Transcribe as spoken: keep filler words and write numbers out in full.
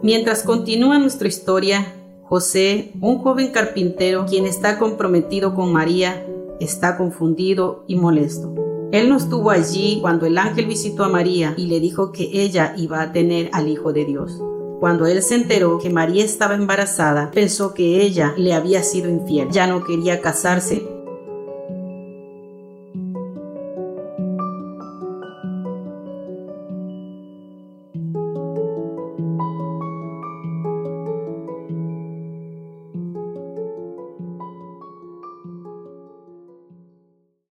Mientras continúa nuestra historia, José, un joven carpintero, quien está comprometido con María, está confundido y molesto. Él no estuvo allí cuando el ángel visitó a María y le dijo que ella iba a tener al Hijo de Dios. Cuando él se enteró que María estaba embarazada, pensó que ella le había sido infiel. Ya no quería casarse